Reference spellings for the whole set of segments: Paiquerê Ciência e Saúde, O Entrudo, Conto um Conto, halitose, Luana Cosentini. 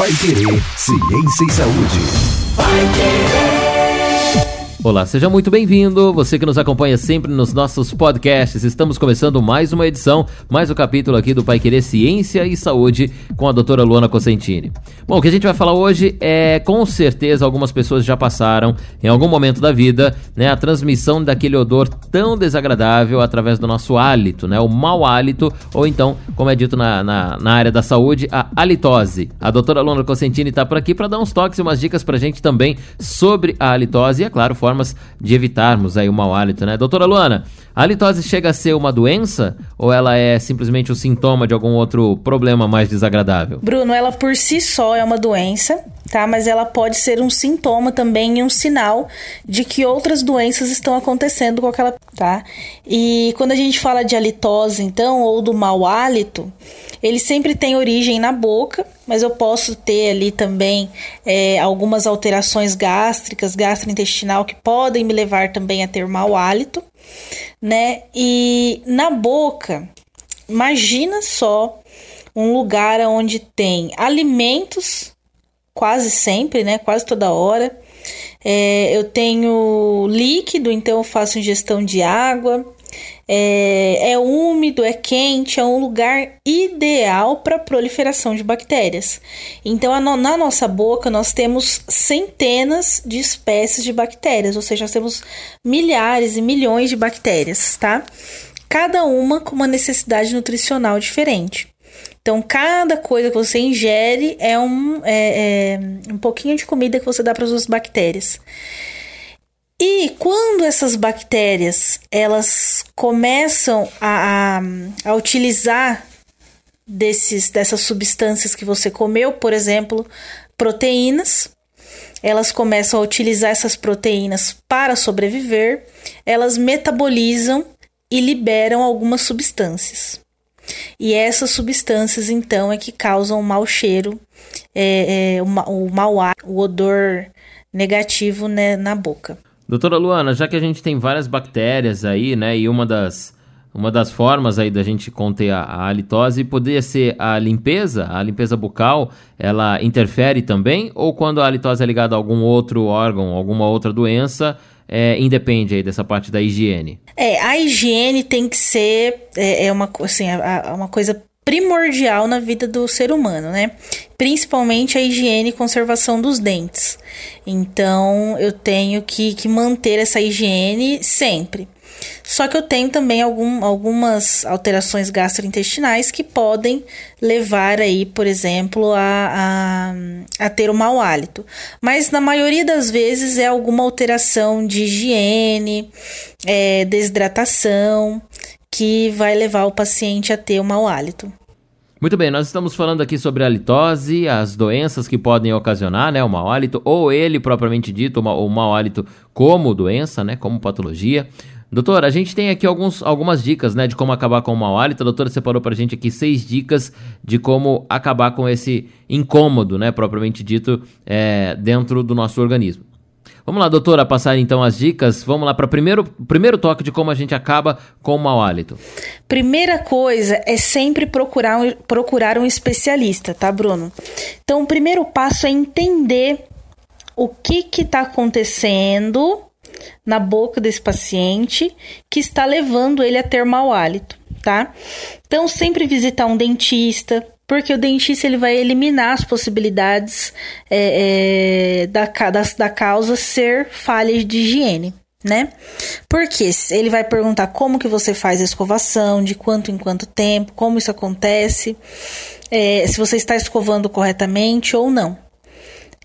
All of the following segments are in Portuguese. Paiquerê Ciência e Saúde. Olá, seja muito bem-vindo, você que nos acompanha sempre nos nossos podcasts. Estamos começando mais uma edição, mais um capítulo aqui do Paiquerê Ciência e Saúde com a doutora Luana Cosentini. Bom, o que a gente vai falar hoje é, com certeza, algumas pessoas já passaram, em algum momento da vida, né, a transmissão daquele odor tão desagradável através do nosso hálito, né, o mau hálito, ou então, como é dito na área da saúde, a halitose. A doutora Luana Cosentini está por aqui para dar uns toques e umas dicas para a gente também sobre a halitose e, é claro, formas de evitarmos aí o mau hálito, né? Doutora Luana, a halitose chega a ser uma doença ou ela é simplesmente um sintoma de algum outro problema mais desagradável? Bruno, ela por si só é uma doença, tá? Mas ela pode ser um sintoma também e um sinal de que outras doenças estão acontecendo com aquela, tá? E quando a gente fala de halitose, então, ou do mau hálito, ele sempre tem origem na boca, mas eu posso ter ali também algumas alterações gástricas, gastrointestinal, que podem me levar também a ter mau hálito, né? E na boca, imagina só um lugar onde tem alimentos, quase sempre, né? Quase toda hora. Eu tenho líquido, então eu faço ingestão de água. É úmido, é quente, é um lugar ideal para proliferação de bactérias. Então, na nossa boca, nós temos centenas de espécies de bactérias, ou seja, nós temos milhares e milhões de bactérias, tá? Cada uma com uma necessidade nutricional diferente. Então, cada coisa que você ingere é um pouquinho de comida que você dá para as suas bactérias. E quando essas bactérias, elas começam a utilizar dessas substâncias que você comeu, por exemplo, proteínas, elas começam a utilizar essas proteínas para sobreviver, elas metabolizam e liberam algumas substâncias. E essas substâncias, então, é que causam o mau cheiro, o mau ar, o odor negativo, né, na boca. Doutora Luana, já que a gente tem várias bactérias aí, né, e uma das formas aí da gente conter a halitose poderia ser a limpeza bucal, ela interfere também? Ou quando a halitose é ligada a algum outro órgão, alguma outra doença, independe aí dessa parte da higiene? A higiene tem que ser uma coisa primordial na vida do ser humano, né? Principalmente a higiene e conservação dos dentes. Então, eu tenho que manter essa higiene sempre. Só que eu tenho também algumas alterações gastrointestinais que podem levar aí, por exemplo, a ter o mau hálito. Mas na maioria das vezes é alguma alteração de higiene, desidratação, que vai levar o paciente a ter o mau hálito. Muito bem, nós estamos falando aqui sobre a halitose, as doenças que podem ocasionar, né, o mau hálito, ou ele propriamente dito, o mau hálito como doença, né, como patologia. Doutora, a gente tem aqui algumas dicas, né, de como acabar com o mau hálito. A doutora separou pra gente aqui 6 dicas de como acabar com esse incômodo, né, propriamente dito, dentro do nosso organismo. Vamos lá, doutora, passar então as dicas. Vamos lá para o primeiro toque de como a gente acaba com o mau hálito. Primeira coisa é sempre procurar um especialista, tá, Bruno? Então, o primeiro passo é entender o que está acontecendo na boca desse paciente que está levando ele a ter mau hálito, tá? Então, sempre visitar um dentista, porque o dentista ele vai eliminar as possibilidades da causa ser falha de higiene, né? Porque ele vai perguntar como que você faz a escovação, de quanto em quanto tempo, como isso acontece, se você está escovando corretamente ou não.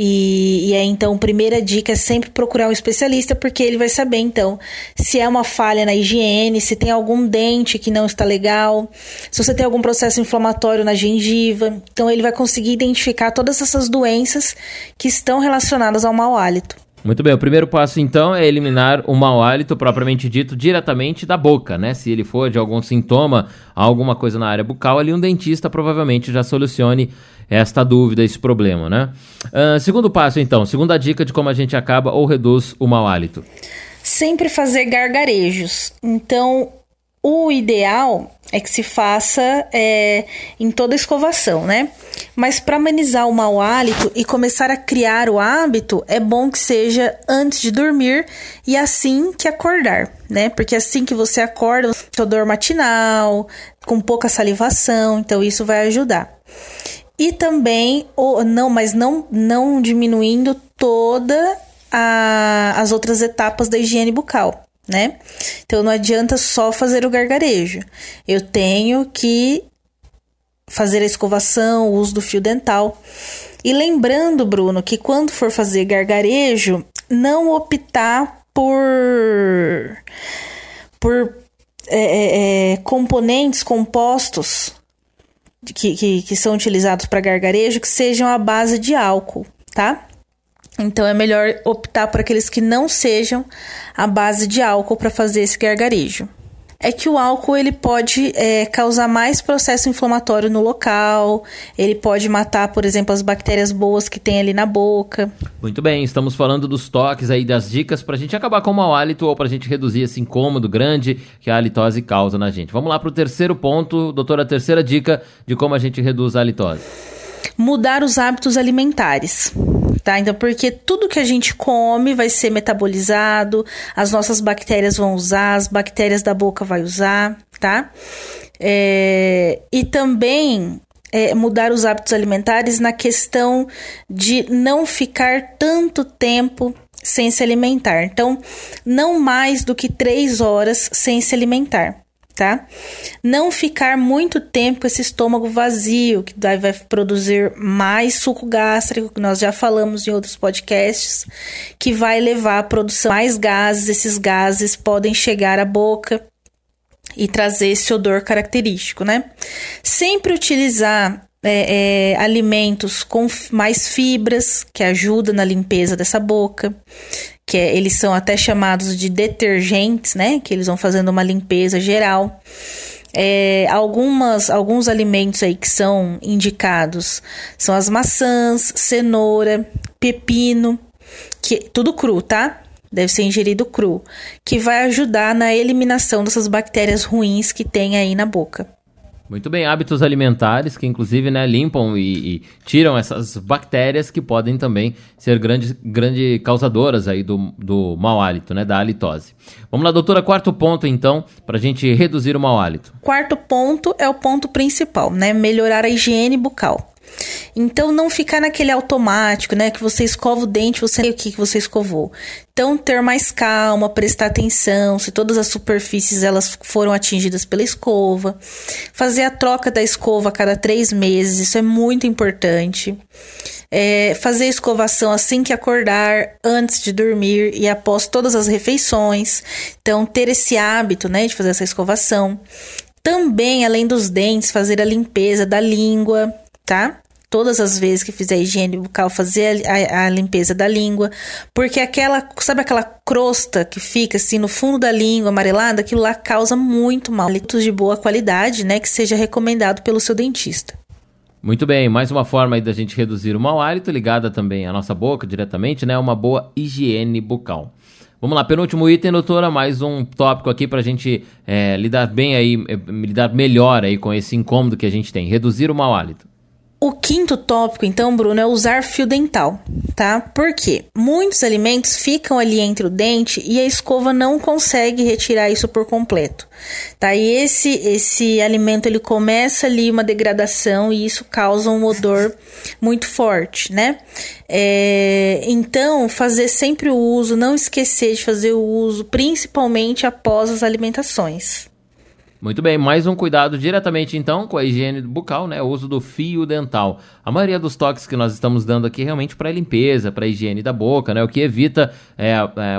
Então, a primeira dica é sempre procurar um especialista, porque ele vai saber, então, se é uma falha na higiene, se tem algum dente que não está legal, se você tem algum processo inflamatório na gengiva. Então, ele vai conseguir identificar todas essas doenças que estão relacionadas ao mau hálito. Muito bem, o primeiro passo, então, é eliminar o mau hálito, propriamente dito, diretamente da boca, né? Se ele for de algum sintoma, alguma coisa na área bucal, ali um dentista provavelmente já solucione esta dúvida, esse problema, né? Segundo passo, então, segunda dica de como a gente acaba ou reduz o mau hálito. Sempre fazer gargarejos. Então, O ideal é que se faça em toda escovação, né? Mas para amenizar o mau hálito e começar a criar o hábito, é bom que seja antes de dormir e assim que acordar, né? Porque assim que você acorda, tem odor matinal, com pouca salivação, então isso vai ajudar. E também, não diminuindo toda as outras etapas da higiene bucal, né? Então não adianta só fazer o gargarejo. Eu tenho que fazer a escovação, o uso do fio dental. E lembrando, Bruno, que quando for fazer gargarejo, não optar por compostos que são utilizados para gargarejo que sejam à base de álcool, tá? Então, é melhor optar por aqueles que não sejam à base de álcool para fazer esse gargarejo. É que o álcool ele pode causar mais processo inflamatório no local, ele pode matar, por exemplo, as bactérias boas que tem ali na boca. Muito bem, estamos falando dos toques aí, das dicas para a gente acabar com o mau hálito ou para a gente reduzir esse incômodo grande que a halitose causa na gente. Vamos lá para o terceiro ponto, doutora, a terceira dica de como a gente reduz a halitose. Mudar os hábitos alimentares. Tá? Então, porque tudo que a gente come vai ser metabolizado, as nossas bactérias vão usar, as bactérias da boca vai usar, tá? E também mudar os hábitos alimentares na questão de não ficar tanto tempo sem se alimentar. Então, não mais do que 3 horas sem se alimentar. Tá? Não ficar muito tempo com esse estômago vazio, que daí vai produzir mais suco gástrico, que nós já falamos em outros podcasts, que vai levar à produção de mais gases. Esses gases podem chegar à boca e trazer esse odor característico, né? Sempre utilizar alimentos com mais fibras, que ajudam na limpeza dessa boca, que eles são até chamados de detergentes, né? Que eles vão fazendo uma limpeza geral. Alguns alimentos aí que são indicados são as maçãs, cenoura, pepino, que tudo cru, tá? Deve ser ingerido cru, que vai ajudar na eliminação dessas bactérias ruins que tem aí na boca. Muito bem, hábitos alimentares que inclusive limpam e tiram essas bactérias que podem também ser grande causadoras aí do mau hálito, né, da halitose. Vamos lá, doutora, quarto ponto então, para a gente reduzir o mau hálito. Quarto ponto é o ponto principal, né, melhorar a higiene bucal. Então, não ficar naquele automático, né? Que você escova o dente, você sabe o que você escovou. Então, ter mais calma, prestar atenção se todas as superfícies elas foram atingidas pela escova. Fazer a troca da escova a cada 3 meses, isso é muito importante. Fazer a escovação assim que acordar, antes de dormir e após todas as refeições. Então, ter esse hábito, né? De fazer essa escovação. Também, além dos dentes, fazer a limpeza da língua, tá? Todas as vezes que fizer a higiene bucal, fazer a limpeza da língua, porque aquela crosta que fica assim no fundo da língua amarelada, aquilo lá causa muito mal. Hábitos de boa qualidade, né, que seja recomendado pelo seu dentista. Muito bem, mais uma forma aí da gente reduzir o mau hálito, ligada também à nossa boca diretamente, né, uma boa higiene bucal. Vamos lá, penúltimo item, doutora, mais um tópico aqui para a gente lidar melhor aí com esse incômodo que a gente tem, reduzir o mau hálito. O quinto tópico, então, Bruno, é usar fio dental, tá? Por quê? Muitos alimentos ficam ali entre o dente e a escova não consegue retirar isso por completo, tá? E esse alimento, ele começa ali uma degradação e isso causa um odor muito forte, né? Então, fazer sempre o uso, não esquecer de fazer o uso, principalmente após as alimentações. Muito bem, mais um cuidado diretamente então com a higiene bucal, né? O uso do fio dental. A maioria dos toques que nós estamos dando aqui é realmente para limpeza, para higiene da boca, né? O que evita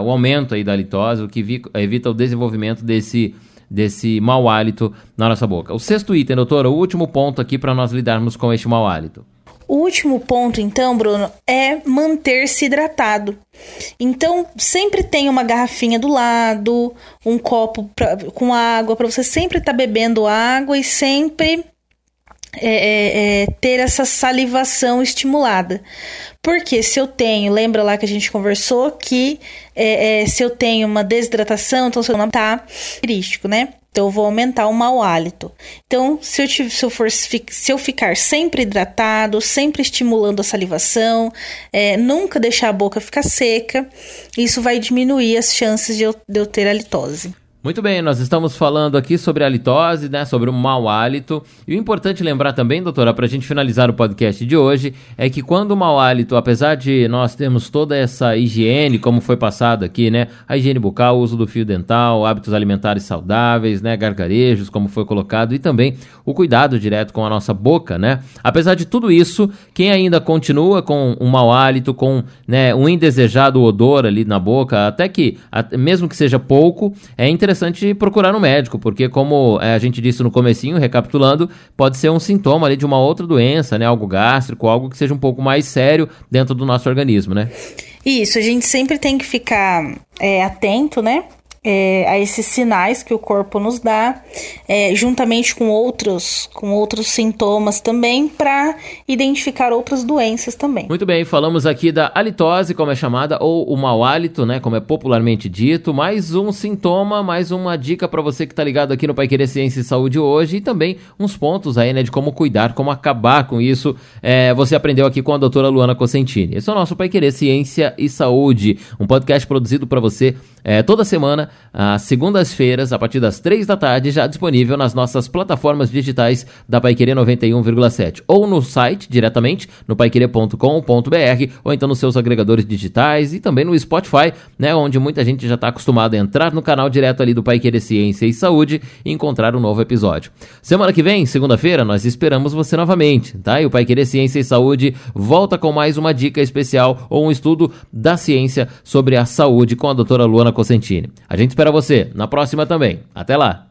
o aumento aí da halitose, o que evita o desenvolvimento desse mau hálito na nossa boca. O sexto item, doutora, o último ponto aqui para nós lidarmos com este mau hálito. O último ponto, então, Bruno, é manter-se hidratado. Então, sempre tem uma garrafinha do lado, um copo com água, para você sempre estar bebendo água e sempre ter essa salivação estimulada. Porque se eu tenho, lembra lá que a gente conversou, que se eu tenho uma desidratação, então se eu não tá característico, né? Então, eu vou aumentar o mau hálito. Então, se eu ficar sempre hidratado, sempre estimulando a salivação, nunca deixar a boca ficar seca, isso vai diminuir as chances de eu ter halitose. Muito bem, nós estamos falando aqui sobre a halitose, né, sobre o mau hálito. E o importante lembrar também, doutora, para a gente finalizar o podcast de hoje, é que quando o mau hálito, apesar de nós termos toda essa higiene, como foi passado aqui, né, a higiene bucal, o uso do fio dental, hábitos alimentares saudáveis, né, gargarejos, como foi colocado, e também o cuidado direto com a nossa boca, né. Apesar de tudo isso, quem ainda continua com um mau hálito, com, né, um indesejado odor ali na boca, mesmo que seja pouco, é interessante procurar um médico, porque como a gente disse no comecinho, recapitulando, pode ser um sintoma ali de uma outra doença, né? Algo gástrico, algo que seja um pouco mais sério dentro do nosso organismo, né? Isso, a gente sempre tem que ficar atento, né? A esses sinais que o corpo nos dá, juntamente com outros sintomas também, para identificar outras doenças também. Muito bem, falamos aqui da halitose, como é chamada, ou o mau hálito, né, como é popularmente dito. Mais um sintoma, mais uma dica para você que está ligado aqui no Paiquerê Ciência e Saúde hoje, e também uns pontos aí, né, de como cuidar, como acabar com isso. Você aprendeu aqui com a doutora Luana Cosentini. Esse é o nosso Paiquerê Ciência e Saúde, um podcast produzido para você toda semana, às segundas-feiras, a partir das 3 da tarde, já disponível nas nossas plataformas digitais da Paiquerê 91,7, ou no site diretamente, no paiquerê.com.br, ou então nos seus agregadores digitais e também no Spotify, né, onde muita gente já está acostumada a entrar no canal direto ali do Paiquerê Ciência e Saúde e encontrar um novo episódio. Semana que vem, segunda-feira, nós esperamos você novamente, tá? E o Paiquerê Ciência e Saúde volta com mais uma dica especial ou um estudo da ciência sobre a saúde com a doutora Luana Cosentini. A gente espera você na próxima também. Até lá!